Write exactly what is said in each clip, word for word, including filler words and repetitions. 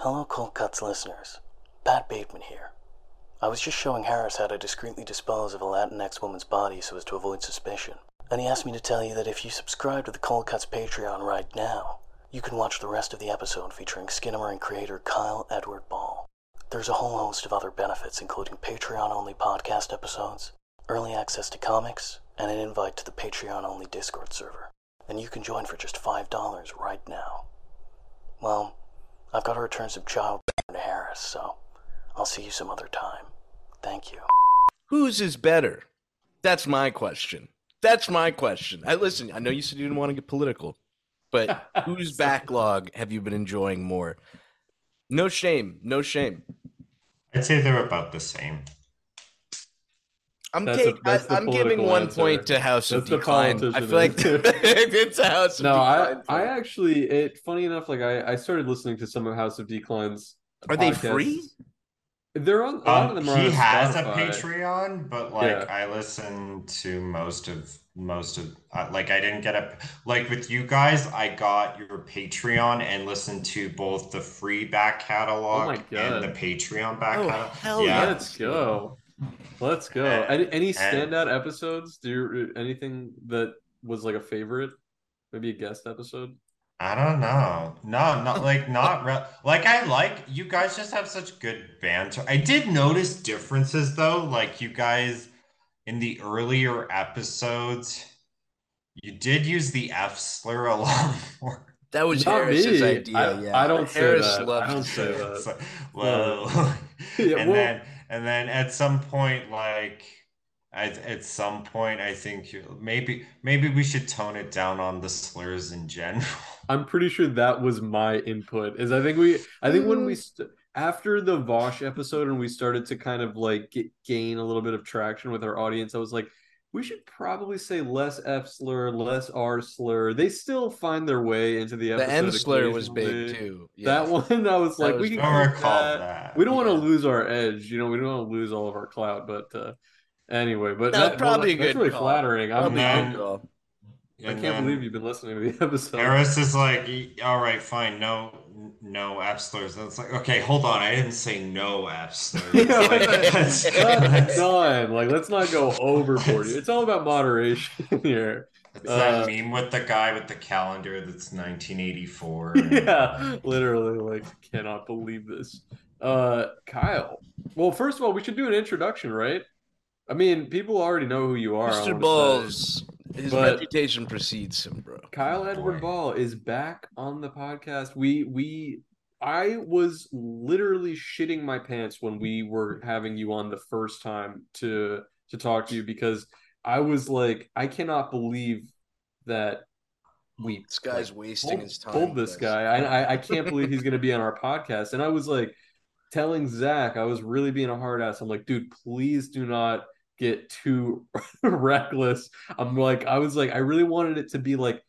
Hello, Cold Cuts listeners. Pat Bateman here. I was just showing Harris how to discreetly dispose of a Latinx woman's body so as to avoid suspicion. And he asked me to tell you that if you subscribe to the Cold Cuts Patreon right now, you can watch the rest of the episode featuring Skinamarink creator Kyle Edward Ball. There's a whole host of other benefits, including Patreon-only podcast episodes, early access to comics, and an invite to the Patreon-only Discord server. And you can join for just five dollars right now. Well, I've got to return some child to Harris, so I'll see you some other time. Thank you. Whose is better? That's my question. That's my question. I listen, I know you said you didn't want to get political, but whose backlog have you been enjoying more? No shame. No shame. I'd say they're about the same. I'm, take, a, I, I'm giving one answer. Point to House that's of Decline. I feel like it's a House no, of Decline. No, I, I actually, it funny enough, like I, I started listening to some of House of Decline's. Are podcasts. They free? They're on. A lot um, of them are he on has a Patreon, but like yeah. I listen to most of most of uh, like I didn't get a like with you guys. I got your Patreon and listened to both the free back catalog oh and the Patreon back oh, catalog. Hell yeah. yeah, let's go. Let's go. And, any standout and, episodes? Do you, anything that was like a favorite? Maybe a guest episode? I don't know. No, not like not re- like I like you guys just have such good banter. I did notice differences though. Like you guys in the earlier episodes, you did use the F slur a lot more. That was not Harris's me. Idea. I, yeah, I don't Harris say that. Loved I don't say that. So, whoa. Yeah, and well, then. And then at some point, like at, at some point, I think you, maybe maybe we should tone it down on the slurs in general. I'm pretty sure that was my input. Is I think we I think when we st- after the Vosch episode and we started to kind of like get, gain a little bit of traction with our audience, I was like, we should probably say less F slur, less R slur. They still find their way into the episode. The N slur was big too. Yeah. That one, I was that like, was we can recall that. that. We don't yeah. want to lose our edge, you know. We don't want to lose all of our clout. But uh, anyway, but that's that, probably well, a good. That's really call. Flattering. I'm then, I can't then, believe you've been listening to the episode. Harris is like, all right, fine, no. No F slurs. And it's like, okay, hold on. I didn't say no F slurs. Yeah, like, that's, that's done. Like, let's not go overboard. It's all about moderation here. It's uh, that meme with the guy with the calendar that's nineteen eighty-four. And, yeah, literally. Like, cannot believe this. Uh, Kyle. Well, first of all, we should do an introduction, right? I mean, people already know who you are. Mister Balls. His but reputation precedes him, bro. Kyle Edward Ball is back on the podcast. We we I was literally shitting my pants when we were having you on the first time to to talk to you because I was like, I cannot believe that we this guy's like, wasting pulled, his time. Pulled this guy. I I can't believe he's gonna be on our podcast. And I was like telling Zach, I was really being a hard ass. I'm like, dude, please do not get too reckless. I'm like, I was like, I really wanted it to be like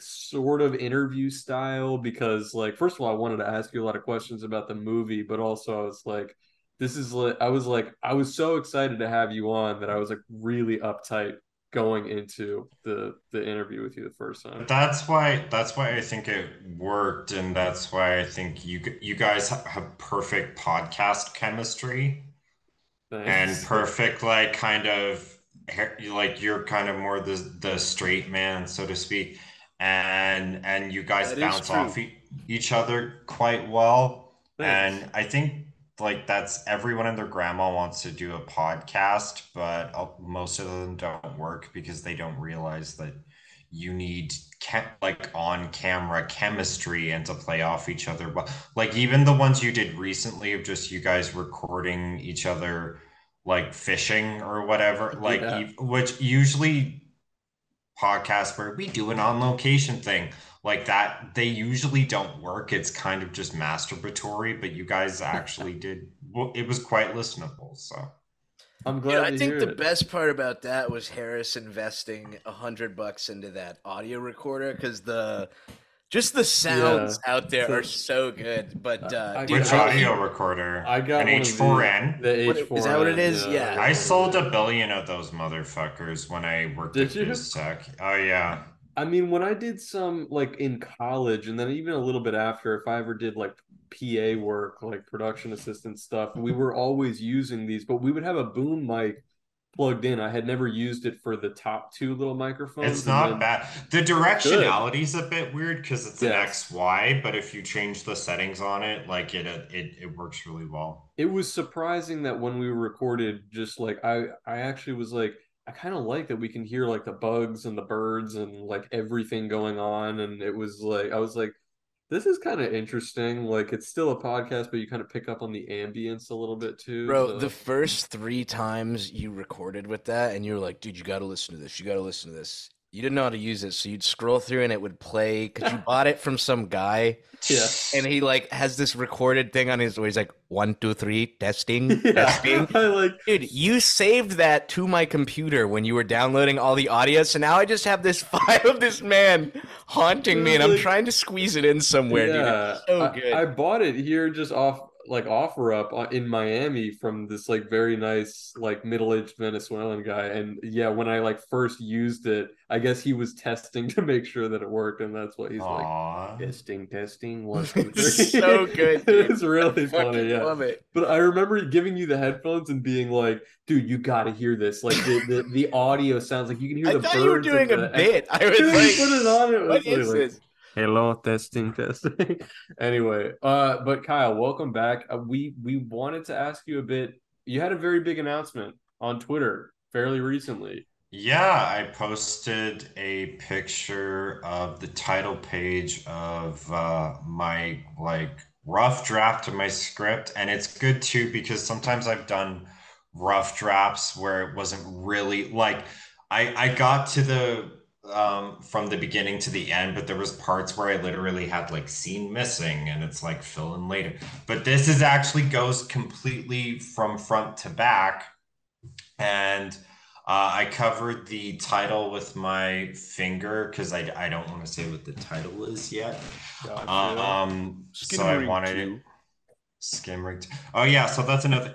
sort of interview style because like, first of all, I wanted to ask you a lot of questions about the movie, but also I was like, this is like, I was like, I was so excited to have you on that I was like really uptight going into the, the interview with you the first time. That's why, that's why I think it worked. And that's why I think you, you guys have perfect podcast chemistry. Thanks. And perfect, like kind of like you're kind of more the the straight man, so to speak, and and you guys that bounce off e- each other quite well. Thanks. And I think like that's everyone and their grandma wants to do a podcast, but most of them don't work because they don't realize that you need ke- like on camera chemistry and to play off each other. But like even the ones you did recently of just you guys recording each other like fishing or whatever, like yeah. e- which usually podcasts where we do an on location thing like that, they usually don't work. It's kind of just masturbatory, but you guys actually did. Well, it was quite listenable, so. I'm glad. You know, I think the it. best part about that was Harris investing a hundred bucks into that audio recorder, because the just the sounds yeah. out there so, are so good. But uh, I, dude, which I, audio recorder? I got an H four N. The H four N. Is that what it is? Yeah. yeah. I sold a billion of those motherfuckers when I worked did at Tech. Oh yeah. I mean, when I did some like in college, and then even a little bit after, if I ever did like P A work, like production assistant stuff, we were always using these, but we would have a boom mic plugged in. I had never used it for the top two little microphones. It's not then, bad. The directionality is a bit weird because it's yes. an X Y, but if you change the settings on it, like it, it, it works really well. It was surprising that when we recorded, just like I, I actually was like, I kind of like that we can hear like the bugs and the birds and like everything going on. And it was like, I was like, this is kind of interesting. Like, it's still a podcast, but you kind of pick up on the ambience a little bit too. Bro, so. The first three times you recorded with that and you were like, dude, you got to listen to this. You got to listen to this. You didn't know how to use it. So you'd scroll through and it would play because you bought it from some guy. Yeah. And he like has this recorded thing on his way. He's like, one, two, three, testing, yeah. testing. I like- Dude, you saved that to my computer when you were downloading all the audio. So now I just have this file of this man haunting Dude, me and like- I'm trying to squeeze it in somewhere. Yeah. Dude, it's so I- good. I bought it here just off like OfferUp in Miami from this like very nice like middle-aged Venezuelan guy, and yeah, when I like first used it, I guess he was testing to make sure that it worked, and that's what he's Aww. like testing testing one two three. So good, dude. It's really I funny yeah love it. But I remember giving you the headphones and being like, dude, you gotta hear this, like the the, the audio sounds like you can hear I the thought you were doing a the, bit I was like put it on, it was what is like, this hello testing testing anyway uh but Kyle, welcome back. uh, we we wanted to ask you a bit. You had a very big announcement on Twitter fairly recently. Yeah, I posted a picture of the title page of uh my like rough draft of my script, and it's good too because sometimes I've done rough drafts where it wasn't really like I I got to the um from the beginning to the end, but there was parts where I literally had like scene missing and it's like fill in later. But this is actually goes completely from front to back, and uh I covered the title with my finger because I I don't want to say what the title is yet. Gotcha. um so I wanted it Skinamarink. Oh yeah, so that's another.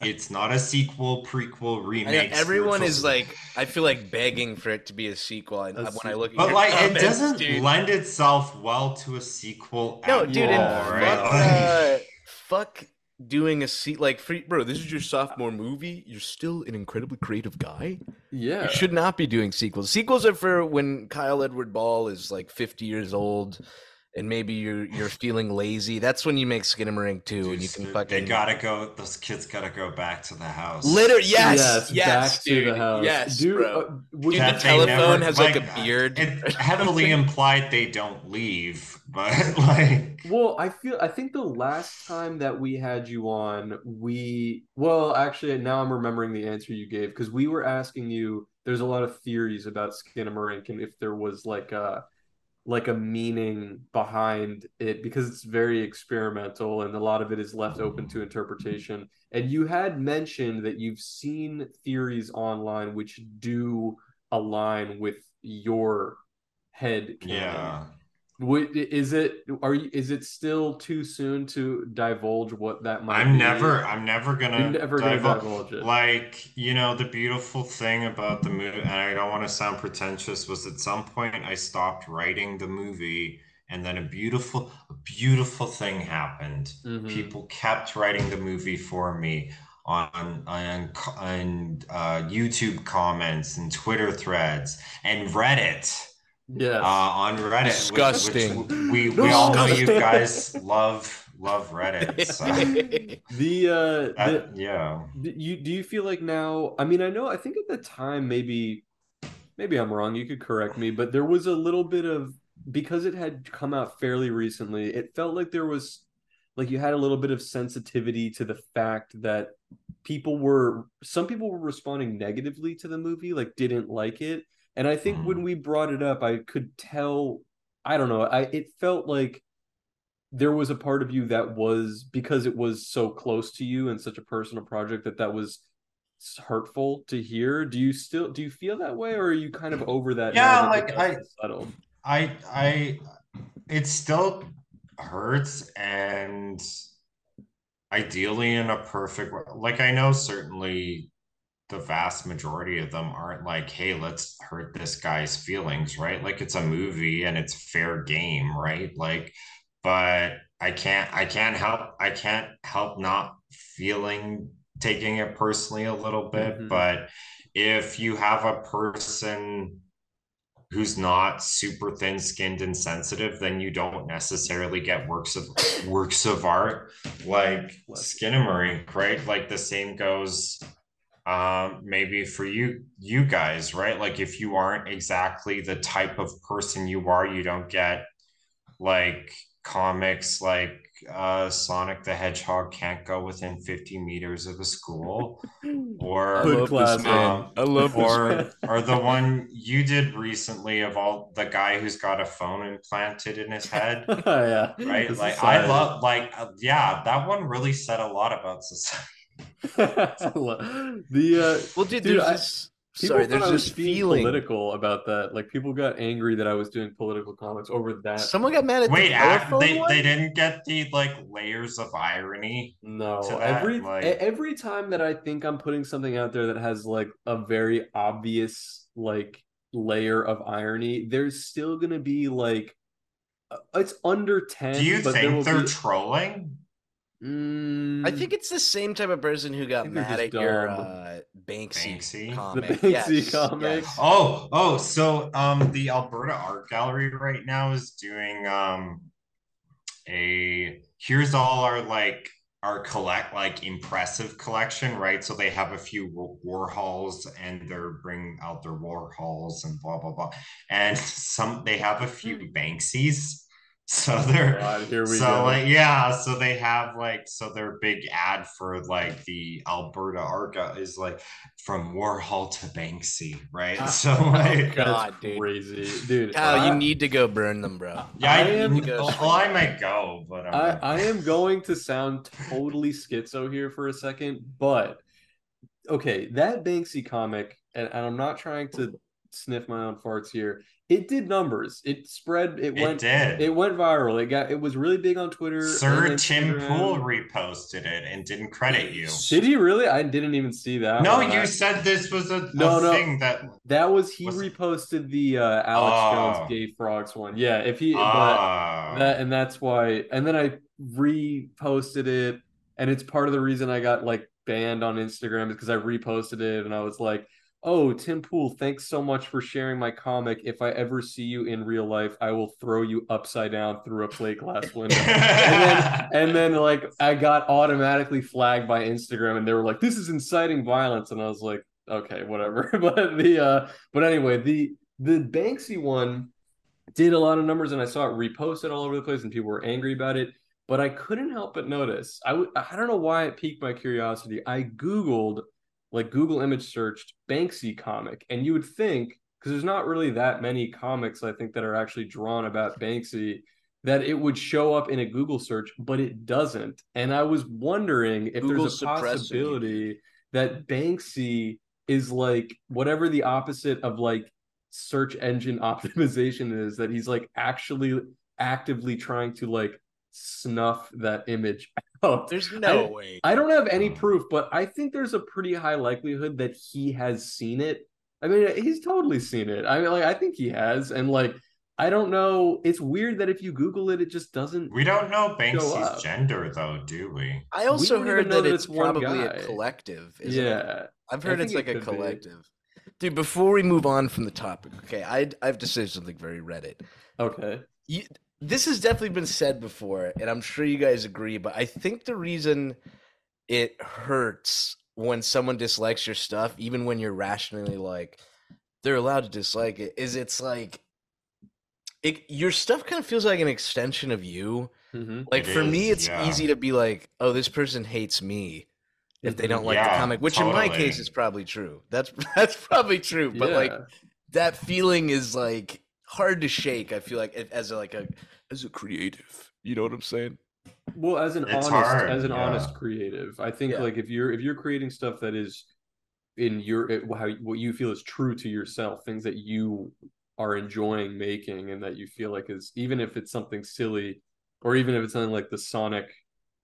It's not a sequel, prequel, remake. I know, everyone is like, I feel like begging for it to be a sequel. And when I look, at but like, comments, it doesn't dude. lend itself well to a sequel. No, at dude, all, right? fuck, uh, fuck doing a sequel. Like, free, bro, this is your sophomore movie. You're still an incredibly creative guy. Yeah, you should not be doing sequels. Sequels are for when Kyle Edward Ball is like fifty years old. And maybe you're you're feeling lazy. That's when you make Skinamarink two, dude, and you can dude, fucking. They gotta go. Those kids gotta go back to the house. Literally, yes, yes, yes back dude, to the house. Yes, dude, bro. Uh, dude, the telephone never, has like, like a beard. It heavily implied they don't leave, but like. Well, I feel. I think the last time that we had you on, we well, actually, now I'm remembering the answer you gave because we were asking you. There's a lot of theories about Skinamarink and if there was like a. like a meaning behind it, because it's very experimental and a lot of it is left open to interpretation. And you had mentioned that you've seen theories online which do align with your head canon. Yeah. What is it? Are you? Is it still too soon to divulge what that might? I'm be? never. I'm never gonna. Never divulge. gonna divulge it. Like, you know, the beautiful thing about the movie, and I don't want to sound pretentious, was at some point I stopped writing the movie, and then a beautiful, a beautiful thing happened. Mm-hmm. People kept writing the movie for me on on, on uh, YouTube comments and Twitter threads and Reddit. Yes. Uh, on Reddit. Disgusting. Which, which we we Disgusting. all know you guys love love Reddit. So. The uh, that, the, yeah. You do you feel like now? I mean, I know. I think at the time, maybe maybe I'm wrong. You could correct me, but there was a little bit of, because it had come out fairly recently, it felt like there was, like you had a little bit of sensitivity to the fact that people were, some people were responding negatively to the movie, like didn't like it. And I think when we brought it up, I could tell, I don't know, I it felt like there was a part of you that was, because it was so close to you and such a personal project, that that was hurtful to hear. Do you still, do you feel that way, or are you kind of over that? Yeah, like I, settled? I, I, it still hurts, and ideally in a perfect world, like I know certainly the vast majority of them aren't like, hey, let's hurt this guy's feelings, right? Like it's a movie and it's fair game, right? Like, but I can't, I can't help, I can't help not feeling, taking it personally a little bit, mm-hmm. but if you have a person who's not super thin-skinned and sensitive, then you don't necessarily get works of works of art like Skinamarink, right? Like the same goes um, maybe for you you guys, right? Like if you aren't exactly the type of person you are, you don't get like comics like uh, Sonic the Hedgehog can't go within fifty meters of a school, or Good class, um, I love or or the one you did recently of all the guy who's got a phone implanted in his head. Oh, yeah, right. This like I love like uh, yeah, that one really said a lot about society. the uh, well, dude, dude there's I, this, sorry, there's I was this being feeling political about that. Like people got angry that I was doing political comments over that. Someone got mad at wait, the they one? they didn't get the like layers of irony. No, to that. every like, every time that I think I'm putting something out there that has like a very obvious like layer of irony, there's still gonna be like it's under ten. Do you but think they're be... trolling? Mm. I think it's the same type of person who got mad at dumb. your uh, Banksy, Banksy comic. The Banksy yes. comic. Yes. Oh, oh, so um, the Alberta Art Gallery right now is doing um a here's all our like our collect like impressive collection, right? So they have a few Warhols and they're bringing out their Warhols and blah blah blah, and some they have a few Banksys. So they're oh here we so go. like yeah so they have like so their big ad for like the Alberta Arca is like from Warhol to Banksy, right? So like, oh god, dude, crazy dude. Kyle, uh, you need to go burn them, bro. Yeah, I, I am. Well, I might go, but I'm I, I am going to sound totally schizo here for a second, but okay, that Banksy comic, and, and I'm not trying to sniff my own farts here. It did numbers. It spread. It, it went. Did. It went viral. It got. It was really big on Twitter. Sir Tim Pool reposted it and didn't credit you. Did he really? I didn't even see that. No, you I... said this was a, no, a no. thing that that was he was... reposted the uh, Alex oh. Jones Gay Frogs one. Yeah, if he. Oh. But that and that's why. And then I reposted it, and it's part of the reason I got like banned on Instagram, because I reposted it and I was like, oh, Tim Pool, thanks so much for sharing my comic. If I ever see you in real life, I will throw you upside down through a plate glass window. and, then, and then, like, I got automatically flagged by Instagram, and they were like, this is inciting violence. And I was like, okay, whatever. but the, uh, but anyway, the, the Banksy one did a lot of numbers, and I saw it reposted all over the place, and people were angry about it. But I couldn't help but notice. I, w- I don't know why it piqued my curiosity. I Googled... like Google image searched Banksy comic, and you would think, because there's not really that many comics I think that are actually drawn about Banksy, that it would show up in a Google search, but it doesn't. And I was wondering if Google there's a possibility it. that Banksy is like whatever the opposite of like search engine optimization is, that he's like actually actively trying to like snuff that image out. There's no I, way. I don't have any proof, but I think there's a pretty high likelihood that he has seen it. I mean, he's totally seen it. I mean, like, I think he has, and like, I don't know. It's weird that if you Google it, it just doesn't. We don't know Banksy's gender, though, do we? I also we heard that, that it's, it's probably a collective. Isn't yeah, it? I've heard it's like it a collective. Be. Dude, before we move on from the topic, okay, I I have to say something very Reddit. Okay. You, this has definitely been said before, and I'm sure you guys agree, but I think the reason it hurts when someone dislikes your stuff, even when you're rationally like, they're allowed to dislike it, is it's like, it, your stuff kind of feels like an extension of you. Mm-hmm. Like, it for is, me, it's yeah. easy to be like, oh, this person hates me if they don't like yeah, the comic, which totally. in my case is probably true. That's that's probably true. But yeah. like that feeling is like hard to shake. I feel like as a, like a as a creative, you know what I'm saying? Well, as an it's honest, hard. as an yeah. honest creative, I think yeah. like if you're if you're creating stuff that is in your how what you feel is true to yourself, things that you are enjoying making and that you feel like is, even if it's something silly, or even if it's something like the Sonic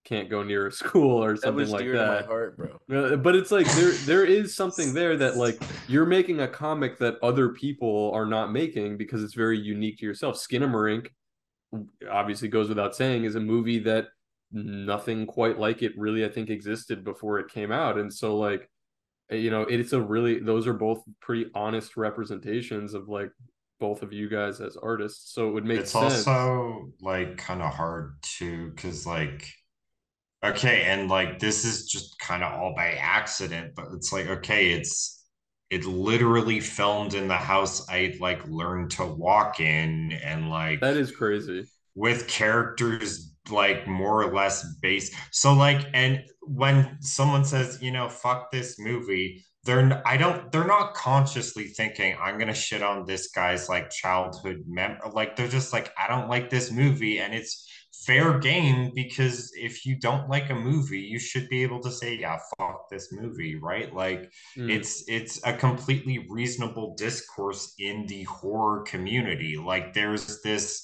can't go near a school or something like that. That was dear to my heart, bro. But it's like there there is something there that like you're making a comic that other people are not making because it's very unique to yourself. Skinamarink, obviously goes without saying, is a movie that nothing quite like it really I think existed before it came out. And so like, you know, it's a really, those are both pretty honest representations of like both of you guys as artists. So it would make it's sense. It's also like kind of hard to, because like, okay, and like this is just kind of all by accident, but it's like, okay, it's it literally filmed in the house I like learned to walk in, and like that is crazy, with characters like more or less based. So like, and when someone says, you know, fuck this movie, they're I don't they're not consciously thinking I'm gonna shit on this guy's like childhood mem like they're just like, I don't like this movie, and it's fair game, because if you don't like a movie, you should be able to say, yeah, fuck this movie, right? Like mm. it's it's a completely reasonable discourse in the horror community. Like there's this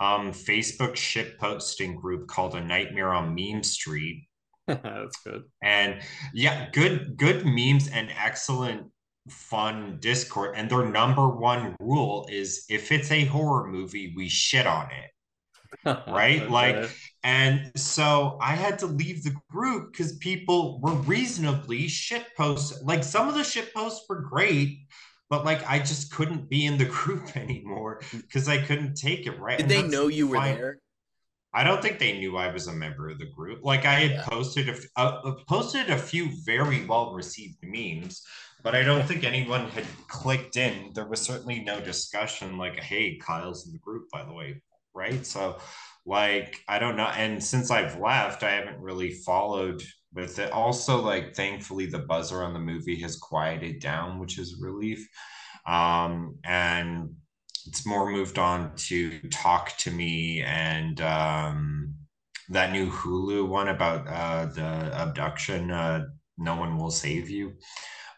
um Facebook shitposting group called A Nightmare on Meme Street. That's good. And yeah, good good memes and excellent fun discourse. And their number one rule is, if it's a horror movie, we shit on it. Right? Okay. Like, and so I had to leave the group because people were reasonably shitposts. Like, some of the shitposts were great, but like I just couldn't be in the group anymore because I couldn't take it. Right? Did and they know you fine. were there? I don't think they knew I was a member of the group. Like, I had yeah. posted a, a, a posted a few very well received memes, but I don't think anyone had clicked in. There was certainly no discussion like, "Hey, Kyle's in the group, by the way." Right? So like, I don't know. And since I've left, I haven't really followed with it. Also, like, thankfully the buzz around the movie has quieted down, which is a relief. Um, and it's more moved on to Talk to Me and um, that new Hulu one about uh, the abduction, uh, No One Will Save You.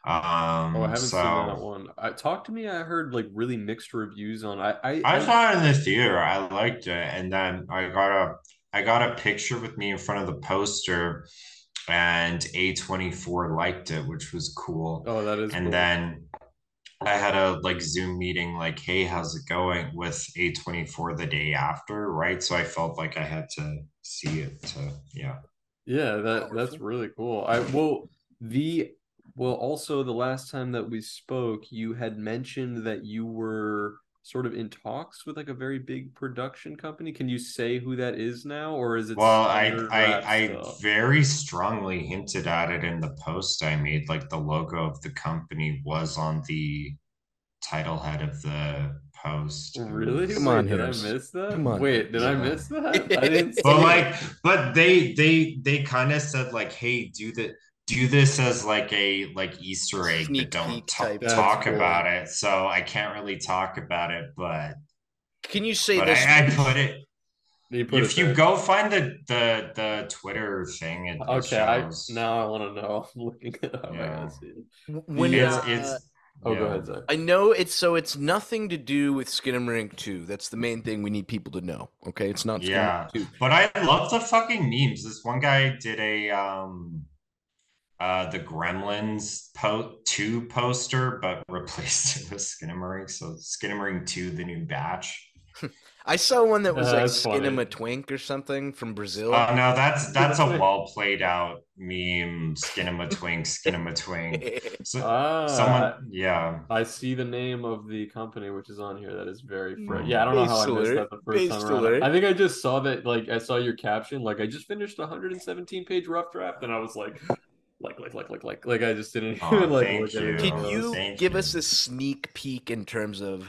Um, oh, I haven't so, seen that one. I, Talk to Me, I heard like really mixed reviews on. I I, I saw it in the theater. I liked it, and then I got a I got a picture with me in front of the poster, and A twenty-four liked it, which was cool. Oh, that is. And cool. Then I had a like Zoom meeting, like, "Hey, how's it going?" with A twenty-four the day after, right? So I felt like I had to see it. To yeah, yeah, that that's really cool. I well the. Well, also, the last time that we spoke, you had mentioned that you were sort of in talks with like a very big production company. Can you say who that is now, or is it? Well, I I, I very strongly hinted at it in the post I made. Like, the logo of the company was on the title head of the post. Really? Come on, did I miss that? Come on. Wait, did yeah. I miss that? I didn't. But like, but they they they kind of said like, "Hey, do the." do this as like a like Easter egg, Sneak but don't t- talk cool. about it. So I can't really talk about it, but can you say this? I, I put it. You put if it you there. Go find the the the Twitter thing, it okay. I, now I want to know. I'm looking at it. Yeah. When it's, uh, it's oh, yeah. go ahead, Zach. I know it's so it's nothing to do with Skinamarink two. That's the main thing we need people to know. Okay, it's not. Yeah, two. But I love the fucking memes. This one guy did a um. Uh, the Gremlins po- two poster, but replaced it with Skinamarink. So Skinamarink two, the new batch. I saw one that was uh, like Skin'em a Twink or something from Brazil. Oh no, that's that's a well played out meme. Skin'em a Twink, Skin'em a Twink. So, ah, someone, yeah. I see the name of the company which is on here. That is very fresh. Yeah, I don't know how I missed that the first time around. I think I just saw that. Like I saw your caption. Like I just finished a one hundred seventeen page rough draft, and I was like. Like, like, like, like, like, like, I just didn't even oh, like. Thank you. Did you thank give you. us a sneak peek in terms of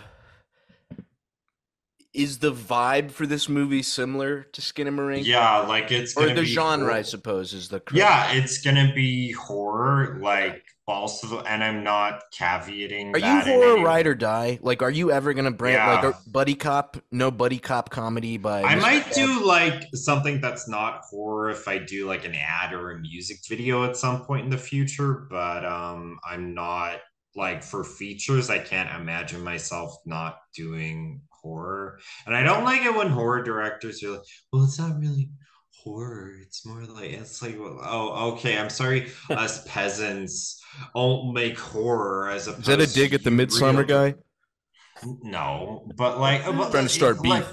is the vibe for this movie similar to Skinamarink? Yeah, like it's or gonna the be genre, horror. I suppose, is the correct. Yeah, it's gonna be horror, like also, and I'm not caveating. Are that you horror any... ride or die? Like, are you ever gonna bring yeah. like a buddy cop? No buddy cop comedy by. I Mister might F. do like something that's not horror if I do like an ad or a music video at some point in the future, but um, I'm not like for features. I can't imagine myself not doing horror, and I don't like it when horror directors are like, well, it's not really horror, it's more like it's like, oh, okay, I'm sorry, us peasants all make horror as a is that a dig at the Midsommar guy? No, but like I'm trying to start beef. Like,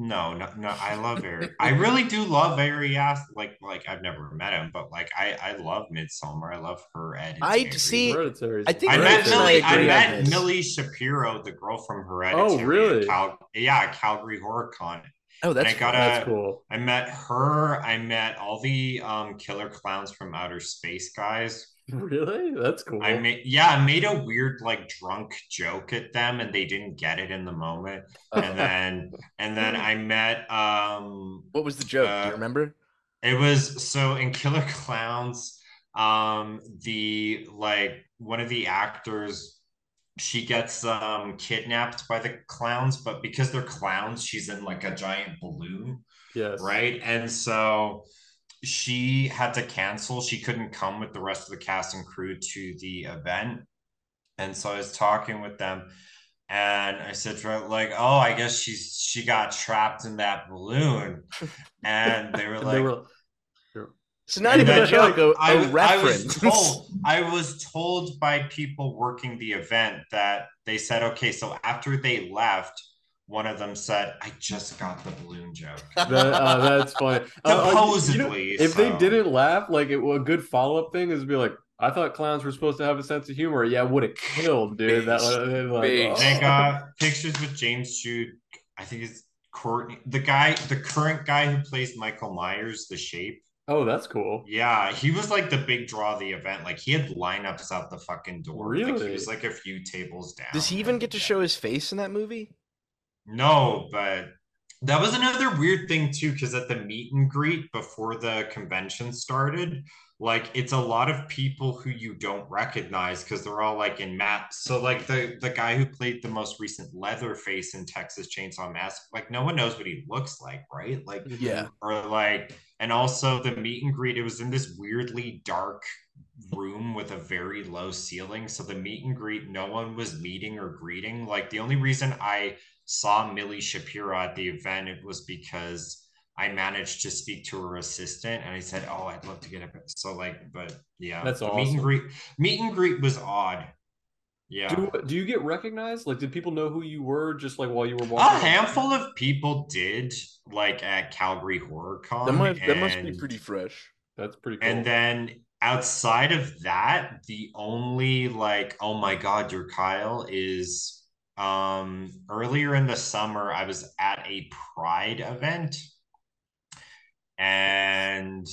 no no no I love Ari. I really do love Ari Aster. like like I've never met him, but like I I love Midsommar. I love her editing. I see I think I met Millie I met Millie Shapiro, the girl from Hereditary. Oh really? Cal- yeah Calgary Horror Con. Oh, that's, I got cool. A, that's cool. I met her. I met all the um, Killer Clowns from Outer Space guys. Really? That's cool. I made, yeah, I made a weird like drunk joke at them, and they didn't get it in the moment. And then, and then I met. Um, what was the joke? Uh, Do you remember? It was so in Killer Clowns, um, the like one of the actors. She gets um, kidnapped by the clowns, but because they're clowns, she's in like a giant balloon. Yes. Right. And so she had to cancel. She couldn't come with the rest of the cast and crew to the event. And so I was talking with them and I said, like, oh, I guess she's she got trapped in that balloon. And they were and like, they were... It's not even a joke, a, I, a reference. I was, told, I was told by people working the event that they said, okay, so after they left, one of them said, I just got the balloon joke. That, uh, that's funny. Supposedly. Uh, you know, if so. They didn't laugh, like it, well, a good follow-up thing is to be like, I thought clowns were supposed to have a sense of humor. Yeah, would have killed, dude. That like, oh. They got pictures with James Jude. I think it's Courtney. The guy, the current guy who plays Michael Myers, The Shape. Oh, that's cool. Yeah, he was like the big draw of the event. Like he had lineups out the fucking door. Really? Like, he was like a few tables down. Does he even get to show his face in that movie? No, but that was another weird thing too, because at the meet and greet before the convention started, like it's a lot of people who you don't recognize because they're all like in maps. So like the, the guy who played the most recent Leatherface in Texas Chainsaw Massacre, like no one knows what he looks like, right? Like yeah, or like. And also the meet and greet, it was in this weirdly dark room with a very low ceiling. So the meet and greet, no one was meeting or greeting. Like the only reason I saw Millie Shapiro at the event, it was because I managed to speak to her assistant and I said, oh, I'd love to get a so like, but yeah. That's awesome. Meet and greet, meet and greet was odd. Yeah. Do, do you get recognized? Like, did people know who you were just like while you were walking? A handful of people did, like at Calgary Horror Con. That must, and, that must be pretty fresh. That's pretty cool. And then outside of that, the only like, oh my God, you're Kyle is um, earlier in the summer, I was at a Pride event. And...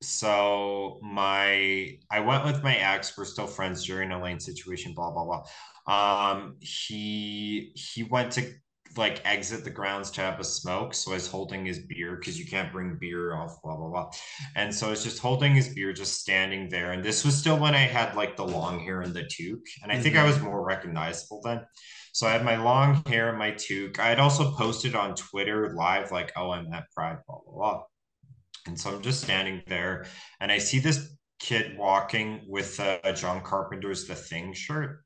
So my, I went with my ex, we're still friends during a lane situation, blah, blah, blah. Um, he, he went to like exit the grounds to have a smoke. So I was holding his beer because you can't bring beer off, blah, blah, blah. And so I was just holding his beer, just standing there. And this was still when I had like the long hair and the toque. And I mm-hmm. think I was more recognizable then. So I had my long hair and my toque. I had also posted on Twitter live, like, oh, I'm at Pride, blah, blah, blah. And so I'm just standing there and I see this kid walking with a John Carpenter's The Thing shirt.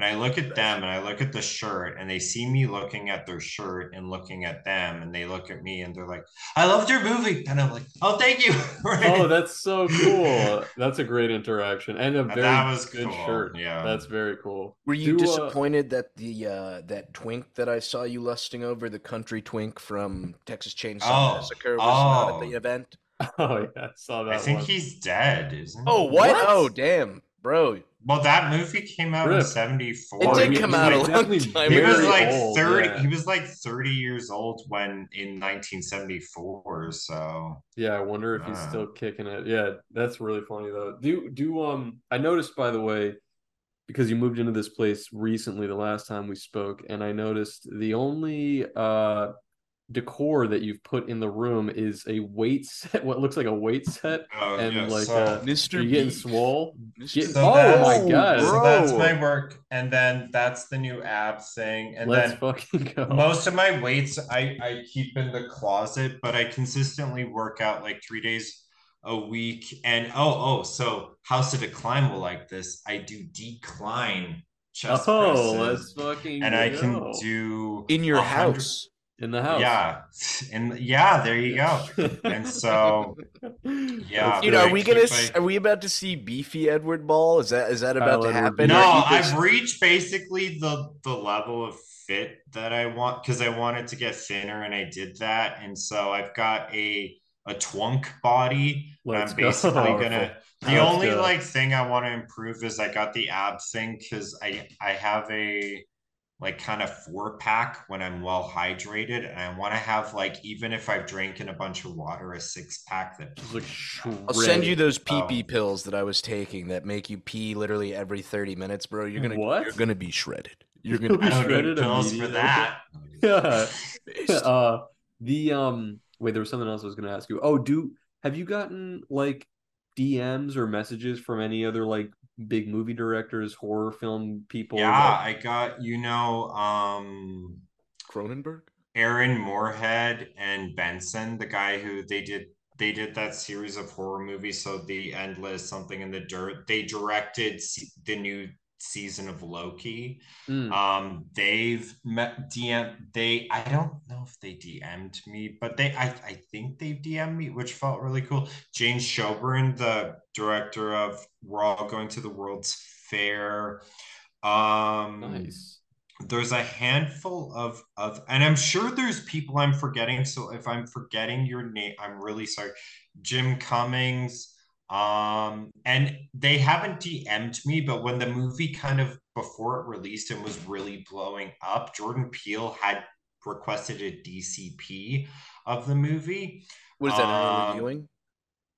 And I look at them and I look at the shirt, and they see me looking at their shirt and looking at them, and they look at me and they're like, I loved your movie. And I'm like, oh, thank you. Right? Oh, that's so cool. That's a great interaction. And a very that was good cool. shirt. Yeah. That's very cool. Were you Do, disappointed uh, that the uh, that twink that I saw you lusting over, the country twink from Texas Chainsaw oh, Massacre, was oh. not at the event? Oh, yeah. I saw that I think one. He's dead, isn't he? Oh, what? what? Oh, damn, bro. Well, that movie came out Rip. in seventy-four. It did come out like, a long time. He was like old, thirty. Yeah. He was like thirty years old when in nineteen seventy-four. So yeah, I wonder if uh. he's still kicking it. Yeah, that's really funny though. Do do um? I noticed, by the way, because you moved into this place recently, the last time we spoke, and I noticed the only uh. decor that you've put in the room is a weight set, what looks like a weight set, oh, and yes, like so a, Mister You're getting swole. Get, so oh my god! So that's my work, and then that's the new ab thing, and Let's then fucking go. Most of my weights I I keep in the closet, but I consistently work out like three days a week. And oh oh, so House of Decline will like this. I do decline chest oh, presses. Let's fucking and go. I can do in your house. In the house, yeah, and yeah, there you go. And so, yeah, you know, are we gonna? Like, are we about to see beefy Edward Ball? Is that is that about to happen? No, I've reached basically the the level of fit that I want, because I wanted to get thinner, and I did that, and so I've got a a twunk body. I'm basically gonna. The only like thing I want to improve is I got the ab thing, because I I have a. like kind of four pack when I'm well hydrated, and I want to have, like, even if I've drinking a bunch of water, a six pack that just looks. I'll send you those pee pee oh. pills that I was taking that make you pee literally every thirty minutes, bro. You're gonna what? You're gonna be shredded. You're gonna be I don't shredded need pills for that. Yeah. Uh, the um wait, there was something else I was gonna ask you. Oh, do have you gotten like D Ms or messages from any other like big movie directors, horror film people? Yeah, that... I got, you know, um Cronenberg, Aaron Moorhead, and Benson, the guy who they did they did that series of horror movies, so The Endless, Something in the Dirt. They directed the new season of Loki. Mm. Um, they've met D M. They I don't know if they D M'd me, but they I I think they've D M'd me, which felt really cool. James Shelburne, the director of We're All Going to the World's Fair. Um, nice. There's a handful of of, and I'm sure there's people I'm forgetting. So if I'm forgetting your name, I'm really sorry. Jim Cummings. Um, and they haven't D M'd me, but when the movie kind of before it released and was really blowing up, Jordan Peele had requested a D C P of the movie. Was that um, reviewing?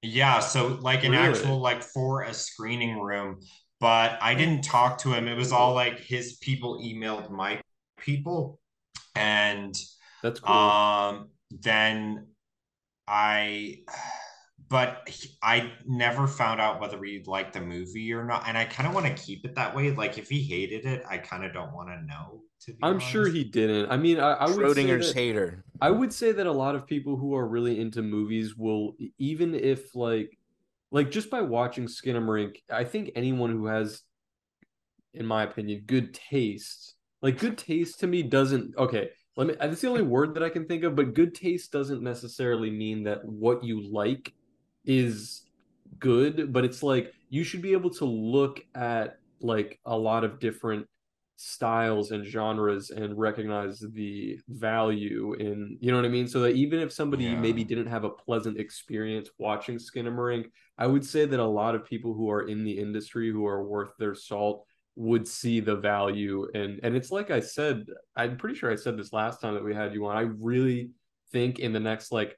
Yeah, so like an really? actual like for a screening room, but I didn't talk to him. It was all like his people emailed my people, and that's cool. Um, then I. But I never found out whether he liked the movie or not. And I kind of want to keep it that way. Like, if he hated it, I kind of don't want to know. To be I'm honest. sure he didn't. I mean, I, I would Schrodinger's say that, hater. I would say that a lot of people who are really into movies will, even if like, like just by watching Skinamarink, I think anyone who has, in my opinion, good taste, like good taste to me doesn't, okay. Let me, that's the only word that I can think of, but good taste doesn't necessarily mean that what you like is good, but it's like you should be able to look at like a lot of different styles and genres and recognize the value in, you know what I mean? So that even if somebody yeah. maybe didn't have a pleasant experience watching Skinamarink, I would say that a lot of people who are in the industry who are worth their salt would see the value. And and it's like I said, I'm pretty sure I said this last time that we had you on, I really think in the next like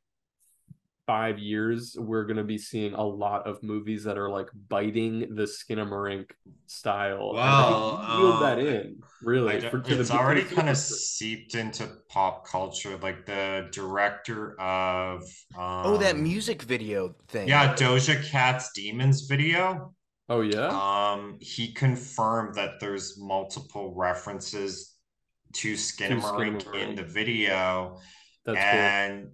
five years we're going to be seeing a lot of movies that are like biting the Skinamarink style. Well, I feel um, that in really for, to it's the already kind of seeped into pop culture, like the director of um, oh that music video thing, yeah Doja Cat's Demons video. Oh yeah um he confirmed that there's multiple references to Skinamarink, to Skinamarink. in the video. That's and cool.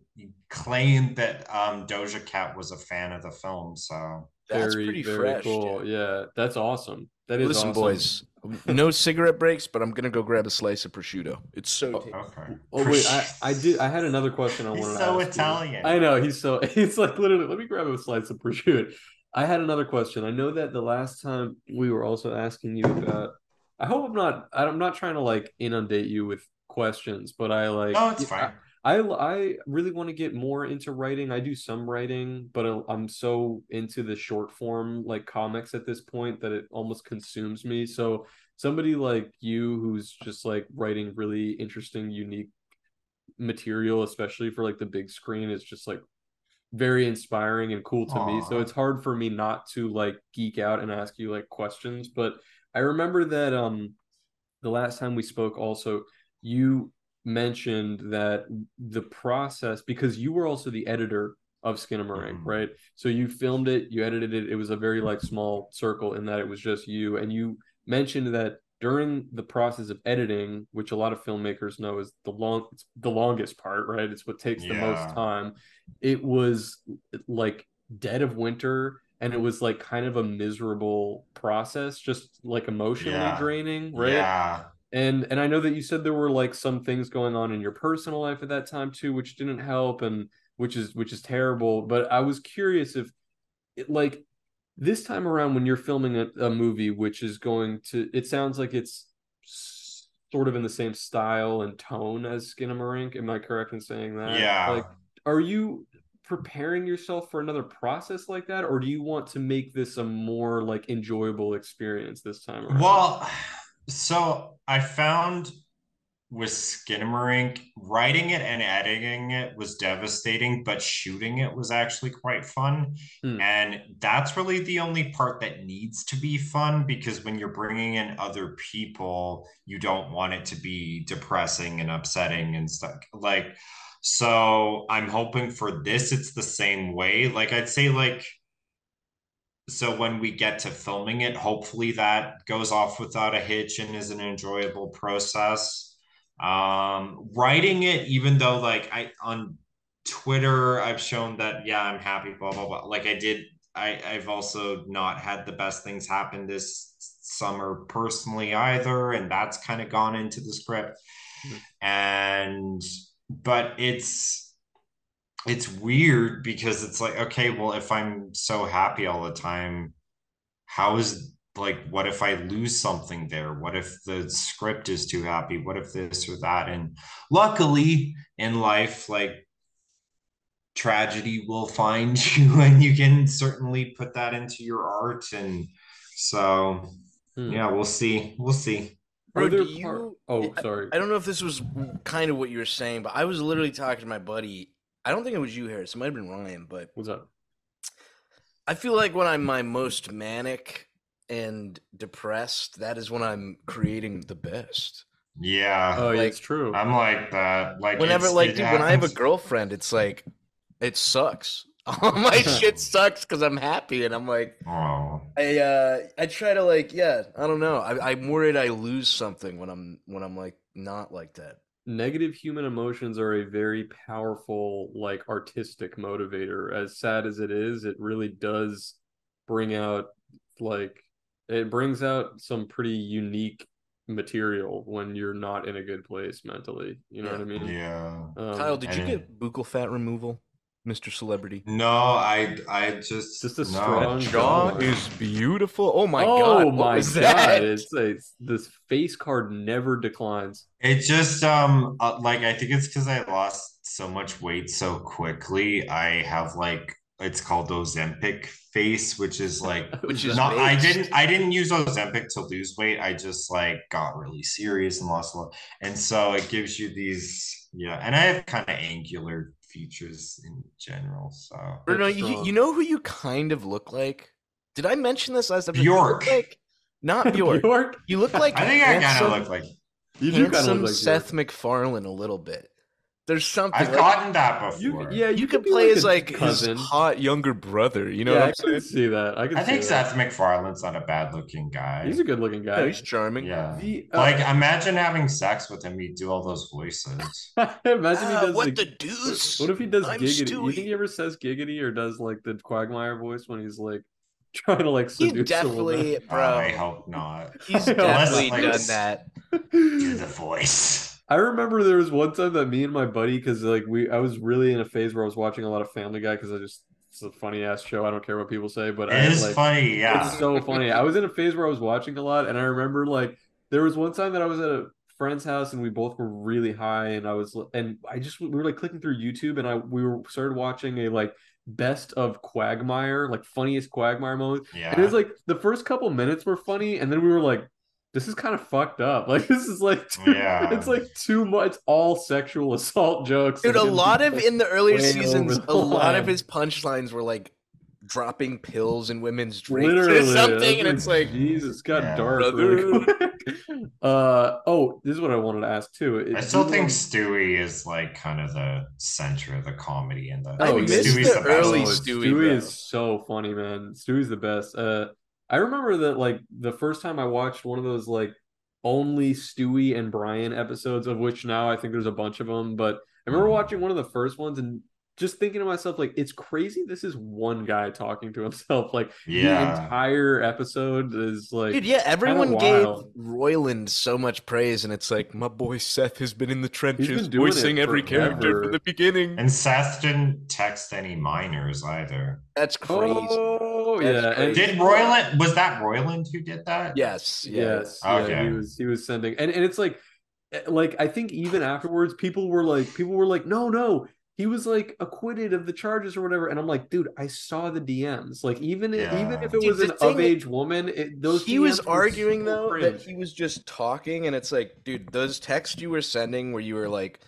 Claimed that um Doja Cat was a fan of the film, so That's very, pretty very fresh, cool. Dude. Yeah, that's awesome. That is Listen, awesome. boys, no cigarette breaks, but I'm gonna go grab a slice of prosciutto. It's so tasty. Okay. Oh wait, I, I did. I had another question I he's wanted so to ask. So Italian. You. I know he's so. It's like literally. Let me grab a slice of prosciutto. I had another question. I know that the last time we were also asking you about. I hope I'm not. I'm not trying to like inundate you with questions, but I like. Oh, it's fine. I, I really want to get more into writing. I do some writing, but I'm so into the short form like comics at this point that it almost consumes me. So somebody like you who's just like writing really interesting, unique material, especially for like the big screen, is just like very inspiring and cool to Aww. me. So it's hard for me not to like geek out and ask you like questions. But I remember that um the last time we spoke also, you mentioned that the process, because you were also the editor of Skinamarink, mm-hmm. right? So you filmed it, you edited it. It was a very like small circle in that it was just you. And you mentioned that during the process of editing, which a lot of filmmakers know is the long, it's the longest part, right? It's what takes yeah. the most time. It was like dead of winter, and it was like kind of a miserable process, just like emotionally yeah. draining, right? Yeah. And and I know that you said there were like some things going on in your personal life at that time too, which didn't help, and which is which is terrible. But I was curious if, it, like, this time around when you're filming a, a movie, which is going to, it sounds like it's sort of in the same style and tone as Skinamarink. Am I correct in saying that? Yeah. Like, are you preparing yourself for another process like that, or do you want to make this a more like enjoyable experience this time around? Well. So I found with Skinamarink, writing it and editing it was devastating, but shooting it was actually quite fun. Mm. And that's really the only part that needs to be fun, because when you're bringing in other people, you don't want it to be depressing and upsetting and stuff. Like, so I'm hoping for this, it's the same way. Like, I'd say like, so when we get to filming it, hopefully that goes off without a hitch and is an enjoyable process. Um, writing it, even though like I on Twitter, I've shown that, yeah, I'm happy, blah, blah, blah. Like I did, I, I've also not had the best things happen this summer personally either. And that's kind of gone into the script. Mm-hmm. And, but it's, it's weird because it's like, okay, well, if I'm so happy all the time, how is like, what if I lose something there? What if the script is too happy? What if this or that? And luckily in life, like tragedy will find you, and you can certainly put that into your art. And so, hmm. yeah, we'll see. We'll see. Bro, do you, oh, sorry. I, I don't know if this was kind of what you were saying, but I was literally talking to my buddy. I don't think it was you, Harris. It might have been Ryan, but what's up? I feel like when I'm my most manic and depressed, that is when I'm creating the best. Yeah, oh, like, it's true. I'm like that. Like whenever, like dude, happens. When I have a girlfriend, it's like it sucks. All my shit sucks because I'm happy, and I'm like, oh. I uh, I try to like, yeah, I don't know. I, I'm worried I lose something when I'm when I'm like not like that. Negative human emotions are a very powerful, like, artistic motivator. As sad as it is, it really does bring out, like, it brings out some pretty unique material when you're not in a good place mentally. You know yeah. what I mean? Yeah. Um, Kyle, did you get buccal fat removal, Mister Celebrity? No, I, I just just a strong jaw is beautiful. Oh my god! Oh my god! It's, it's this face card never declines. It just um like I think it's because I lost so much weight so quickly. I have like it's called Ozempic face, which is like which is not. Based. I didn't I didn't use Ozempic to lose weight. I just like got really serious and lost a lot, and so it gives you these yeah. And I have kind of angular features in general, so no, you, you know who you kind of look like? Did I mention this last episode? Bjork, like, not Bjork. Bjork. You look like I think I kind of look like you do kind of like Seth Bjork. MacFarlane a little bit. There's something I've like, gotten that before. You, yeah, you, you could, could play as like, like his hot younger brother. You know, yeah, what I'm I can saying? see that. I can. I think that. Seth MacFarlane's not a bad looking guy. He's a good looking guy. Yeah, he's charming. Yeah. The, uh, like imagine having sex with him. He'd do all those voices. imagine uh, he does what the, the deuce. What if he does I'm giggity? Stewie. You think he ever says giggity or does like the Quagmire voice when he's like trying to like seduce. He's definitely, a bro. I hope not. He's definitely like, done that. Do the voice. I remember there was one time that me and my buddy, because like we, I was really in a phase where I was watching a lot of Family Guy because I just. It's a funny ass show. I don't care what people say, but it I, is like, funny. Yeah, it's so funny. I was in a phase where I was watching a lot, and I remember like there was one time that I was at a friend's house, and we both were really high, and I was, and I just we were like clicking through YouTube, and I we were started watching a like best of Quagmire, like funniest Quagmire moments. Yeah, and it was like the first couple minutes were funny, and then we were like, this is kind of fucked up. Like this is like too, yeah. It's like too much all sexual assault jokes. Dude, a lot of in the earlier seasons, a lot of his punchlines were like dropping pills in women's drinks Literally, or something, and like, it's like Jesus got yeah. dark. Really uh oh, this is what I wanted to ask too. It, I still think like, Stewie is like kind of the center of the comedy and the. Oh, like, Stewie's the, the early best. Stewie. Stewie bro. Is so funny, man. Stewie's the best. Uh. I remember that, like, the first time I watched one of those, like, only Stewie and Brian episodes, of which now I think there's a bunch of them, but I remember watching one of the first ones and just thinking to myself, like, it's crazy this is one guy talking to himself. Like, yeah. the entire episode is, like, dude, yeah, everyone gave Roiland so much praise, and it's like, my boy Seth has been in the trenches voicing every character from the beginning. And Seth didn't text any minors either. That's crazy. Oh. Oh yeah, and did Roiland? Was that Roiland who did that? Yes, yes. yes. Okay, yeah, he was he was sending, and, and it's like, like I think even afterwards, people were like, people were like, no, no, he was like acquitted of the charges or whatever, and I'm like, dude, I saw the D Ms. Like even yeah. even if it dude, was an of age woman, it, those he D Ms was arguing so though cringe. That he was just talking, and it's like, dude, those texts you were sending where you were like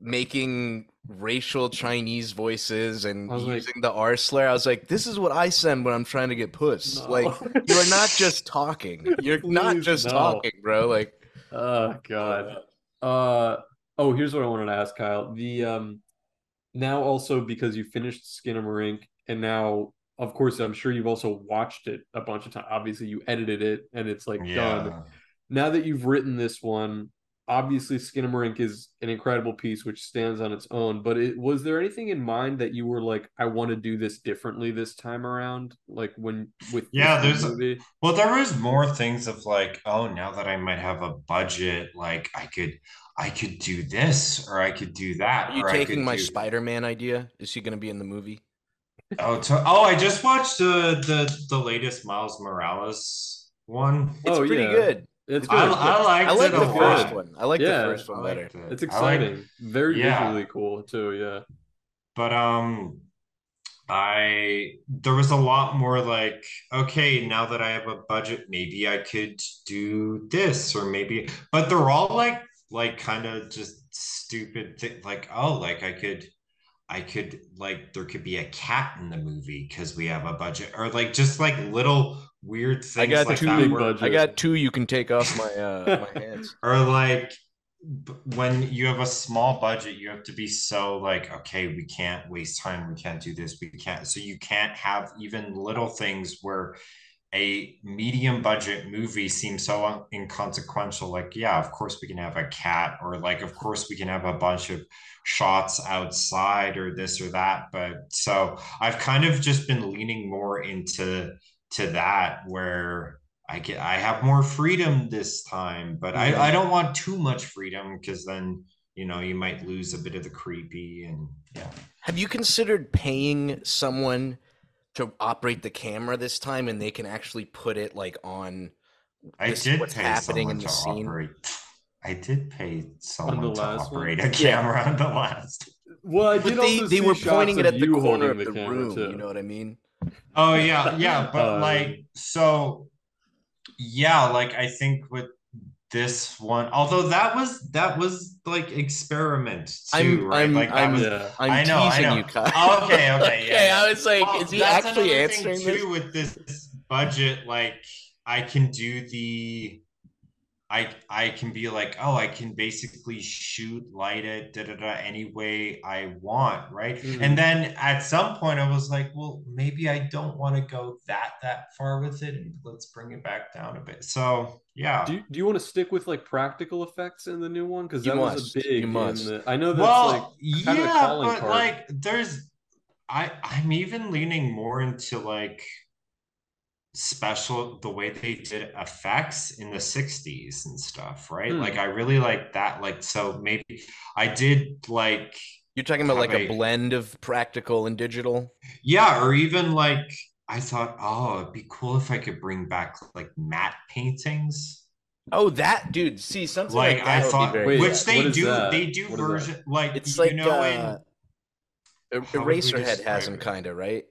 making racial Chinese voices and using like, the R slur. I was like, this is what I send when I'm trying to get puss. No. Like, you're not just talking. You're Please, not just no. talking, bro. Like, oh God. Uh, oh, here's what I wanted to ask, Kyle. The um, now also because you finished Skinamarink, and now, of course, I'm sure you've also watched it a bunch of times. Obviously, you edited it, and it's like yeah. done. Now that you've written this one, obviously Skinamarink is an incredible piece which stands on its own, but it, was there anything in mind that you were like, I want to do this differently this time around? Like when with yeah, there's a, well, there was more things of like, oh, now that I might have a budget, like I could, I could do this or I could do that. Are you or taking I could my do... Spider-Man idea? Is he going to be in the movie? Oh, to, oh, I just watched uh, the the latest Miles Morales one. It's oh, pretty yeah. good. It's good. I, I, liked I like it the a first lot. one. I like yeah, the first one better. It. It's exciting. Liked, Very yeah. visually cool too, yeah. But um I there was a lot more like, okay, now that I have a budget, maybe I could do this or maybe but they're all like like kind of just stupid things like, oh, like I could I could like there could be a cat in the movie because we have a budget or like just like little weird things. I got like two that big budget. I got two you can take off my uh my hands. Or like b- when you have a small budget, you have to be so like, okay, we can't waste time, we can't do this, we can't. So you can't have even little things where a medium budget movie seems so un- inconsequential. Like, yeah, of course we can have a cat, or like, of course we can have a bunch of shots outside or this or that. But so I've kind of just been leaning more into to that where I get I have more freedom this time, but yeah. I, I don't want too much freedom because then you know you might lose a bit of the creepy and yeah. Have you considered paying someone to operate the camera this time and they can actually put it like on this, I did what's pay happening in the scene? Operate. I did pay someone to operate one? a camera yeah. on the last. Well, I did but also they, see they were pointing it at the corner of the, the room. Too. You know what I mean? Oh yeah, yeah, but like so, yeah, like I think with this one, although that was that was like experiment too, I'm, right? I'm, like that I'm, was, yeah. I'm I know, teasing I know. You, Kyle. Oh, okay, okay, yeah. Okay, I was like, oh, is he that's actually answering thing too, this? With this, this budget, like I can do the, I I can be like, oh, I can basically shoot, light it, da da da, any way I want, right? Mm-hmm. And then at some point, I was like, well, maybe I don't want to go that that far with it, and let's bring it back down a bit. So yeah, do you, do you want to stick with like practical effects in the new one? Because that must. was a big. You must. The, I know that's well, like kind yeah, of a calling but part. Like there's. I, I'm even leaning more into like special, the way they did effects in the sixties and stuff, right? Mm. Like, I really like that. Like, so maybe I did like... You're talking about like a, a blend of practical and digital? Yeah, or even like, I thought, oh, it'd be cool if I could bring back like matte paintings. Oh, that, dude, see, something like, like that I thought, very, which they do, that? they do what version, like, it's you like, know, uh, in... Eraserhead has them, kind of, right?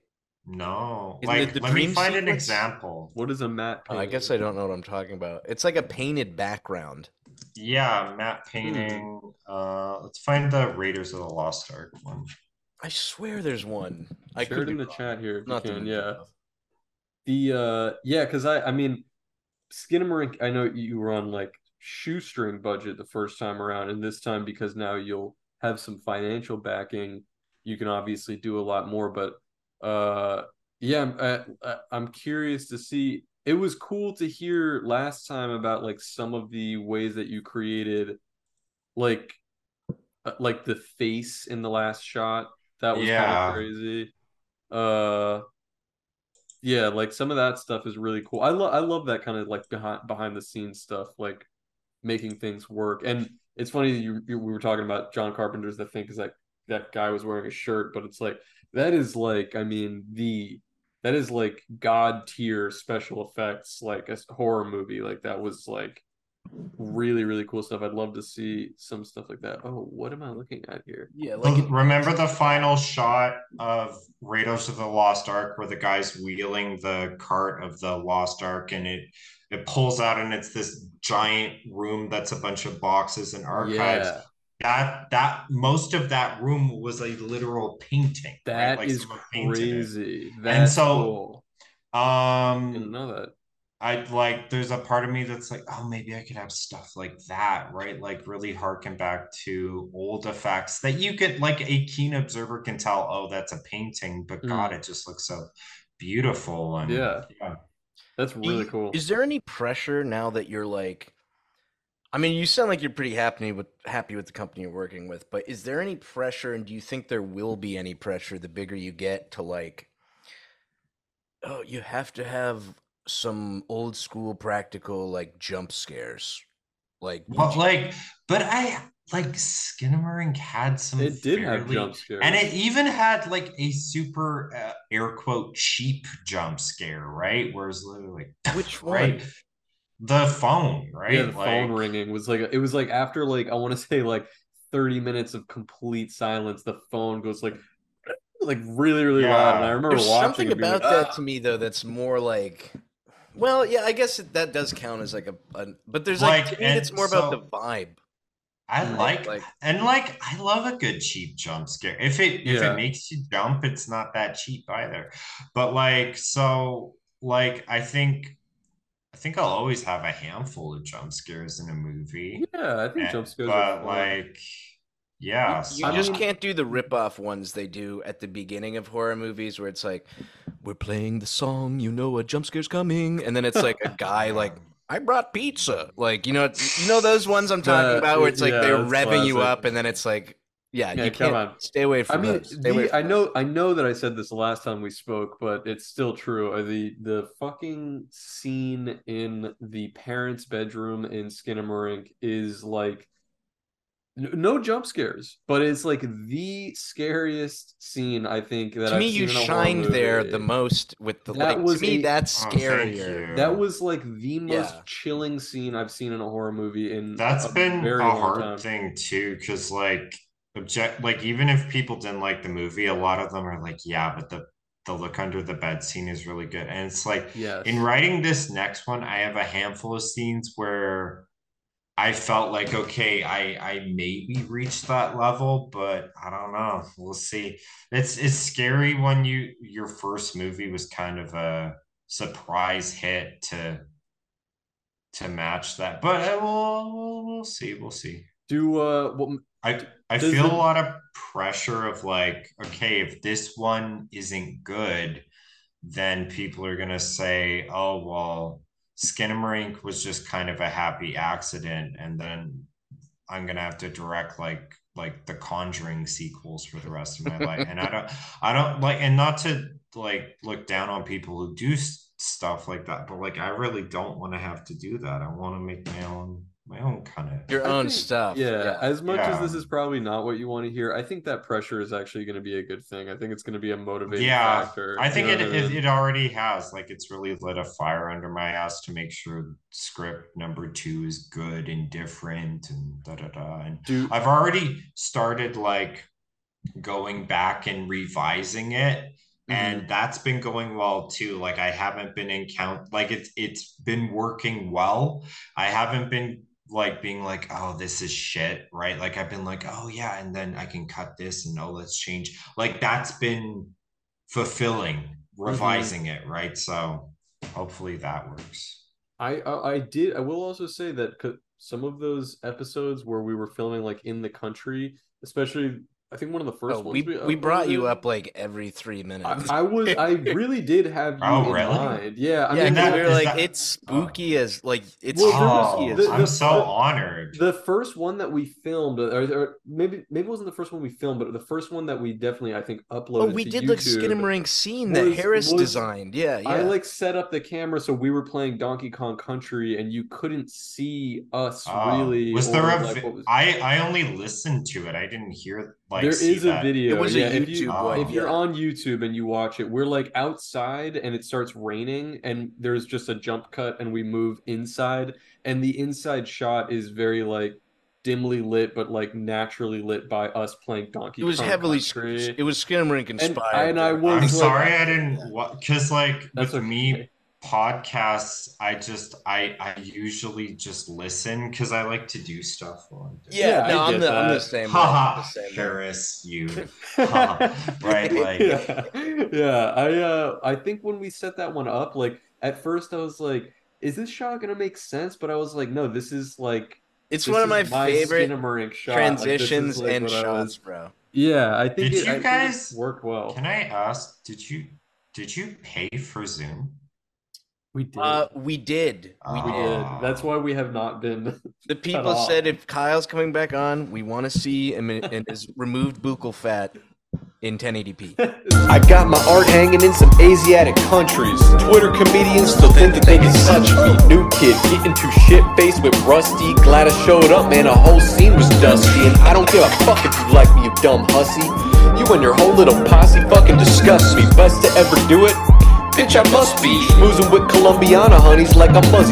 No, Isn't like, the, the let me find sequence? an example. What is a matte painting? Uh, I guess I don't know what I'm talking about. It's like a painted background. Yeah, matte painting. Hmm. Uh, let's find the Raiders of the Lost Ark one. I swear there's one. I Share could it in the wrong. chat here if Not you can, yeah. The, uh, yeah, because I, I mean, Skinamarink, I know you were on like shoestring budget the first time around, and this time, because now you'll have some financial backing, you can obviously do a lot more, but uh yeah I, I, I'm curious to see. It was cool to hear last time about like some of the ways that you created like like the face in the last shot. That was yeah. kind of crazy. Uh yeah like some of that stuff is really cool. I love I love that kind of like behind behind the scenes stuff, like making things work. And it's funny that you, you we were talking about John Carpenter's The Thing, because like that guy was wearing a shirt, but it's like that is like, I mean, the, that is like God tier special effects, like a horror movie. Like that was like really, really cool stuff. I'd love to see some stuff like that. Oh, what am I looking at here? Yeah. Like remember the final shot of Raiders of the Lost Ark where the guy's wheeling the cart of the Lost Ark and it, it pulls out and it's this giant room that's a bunch of boxes and archives. Yeah. That that most of that room was a literal painting. That right? like is crazy. That's and so, cool. um, didn't know that. I like. There's a part of me that's like, oh, maybe I could have stuff like that, right? Like really harken back to old effects that you could, like, a keen observer can tell, oh, that's a painting, but mm. God, it just looks so beautiful. And yeah, yeah. that's really is, cool. Is there any pressure now that you're like? I mean, you sound like you're pretty happy with happy with the company you're working with, but is there any pressure, and do you think there will be any pressure the bigger you get to like, oh, you have to have some old school practical like jump scares, like well, like, but I like Skinamarink had some. It did fairly, have jump scares, and it even had like a super uh, air quote cheap jump scare, right? Where it's literally like, which one? Right? The phone, right? Yeah, the like, phone ringing was like, it was like after like, I want to say like thirty minutes of complete silence, the phone goes like, like really, really yeah. loud. And I remember There's watching something it about like, that ah. to me though, that's more like, well, yeah, I guess it, that does count as like a, a but there's like, like to me, it's more so about the vibe. I like, like, and like, I love a good cheap jump scare. If it, yeah. if it makes you jump, it's not that cheap either. But like, so like, I think, I think I'll always have a handful of jump scares in a movie. Yeah, I think and, jump scares but are like, yeah. You, you so. just can't do the rip-off ones they do at the beginning of horror movies where it's like, we're playing the song, you know a jump scare's coming. And then it's like a guy like, I brought pizza. Like, you know, it's, you know those ones I'm talking uh, about where it's yeah, like they're revving classic. you up and then it's like, yeah, yeah you can't on. stay away from I mean, those. The, away from I know those. I know that I said this the last time we spoke, but it's still true. The the fucking scene in the parents' bedroom in Skinamarink is like no jump scares, but it's like the scariest scene I think that to I've me seen you shined there the most with the that light. Was to me a, that's scarier. Oh, that was like the most yeah. chilling scene I've seen in a horror movie in that's a been very a long hard time. thing too, because like Object like even if people didn't like the movie, a lot of them are like, yeah, but the the look under the bed scene is really good. And it's like, yes. in writing this next one, I have a handful of scenes where I felt like, okay, I I maybe reached that level, but I don't know. We'll see. It's it's scary when you your first movie was kind of a surprise hit to to match that, but we'll we'll, we'll see. We'll see. Do uh what. I, I feel it... a lot of pressure of like, okay, if this one isn't good, then people are going to say, oh, well, Skinamarink was just kind of a happy accident. And then I'm going to have to direct like like the Conjuring sequels for the rest of my life. And I don't, I don't like, and not to like look down on people who do st- stuff like that, but like I really don't want to have to do that. I want to make my own, my own kind of your I own think, stuff. Yeah, yeah. As much yeah. as this is probably not what you want to hear, I think that pressure is actually going to be a good thing. I think it's going to be a motivating yeah, factor. I think you know it, it, it already has. Like it's really lit a fire under my ass to make sure script number two is good and different and da da da. And Dude. I've already started like going back and revising it. And that's been going well too. Like I haven't been in count, like it's it's been working well. I haven't been like being like, oh, this is shit, right? Like I've been like, oh yeah, and then I can cut this and oh, let's change. Like that's been fulfilling, revising mm-hmm. it, right? So hopefully that works. I I did. I will also say that some of those episodes where we were filming like in the country, especially. I think one of the first oh, ones. We, we brought you up like every three minutes. I, I was, I really did have you oh, in really? Mind. Yeah, I yeah. Mean, that, we were like, that... it's spooky oh. as like it's well, spooky oh, as. The, the, I'm so the, honored. The first one that we filmed, or, or maybe maybe it wasn't the first one we filmed, but the first one that we definitely, I think, uploaded. Oh, we to did YouTube like Skinamarink scene was, that Harris was, designed. Yeah, yeah. I like set up the camera so we were playing Donkey Kong Country, and you couldn't see us uh, really. Was there a? Like, was... I I only listened to it. I didn't hear. Like, there is that. A video. It was yeah, a YouTube if, you, oh, if you're yeah. on YouTube and you watch it, we're like outside and it starts raining and there's just a jump cut and we move inside and the inside shot is very like dimly lit but like naturally lit by us playing Donkey Kong. It was Kong heavily Country. It was Skinamarink inspired. And, and I was I'm like, sorry I didn't because like that's with okay. me podcasts I just I I usually just listen because I like to do stuff on yeah, yeah no I'm the, I'm the same haha Harris you ha. Right like yeah. yeah I uh I think when we set that one up like at first I was like is this shot gonna make sense but I was like no this is like it's one of my, my favorite shot. Transitions like, like and shots was... bro yeah I think did it, you I guys think it worked well. Can I ask did you did you pay for Zoom? We did. Uh, we did. We did. Uh, That's why we have not been. The people said if Kyle's coming back on, we want to see him in, in his removed buccal fat in ten eighty p. I got my art hanging in some Asiatic countries. Twitter comedians still think that they can touch me. New kid getting too shit-faced with Rusty. Glad I showed up, man. A whole scene was dusty. And I don't give a fuck if you like me, you dumb hussy. You and your whole little posse fucking disgust me. Best to ever do it. Bitch, I must be schmoozing with Colombiana honeys like I'm Muzzy.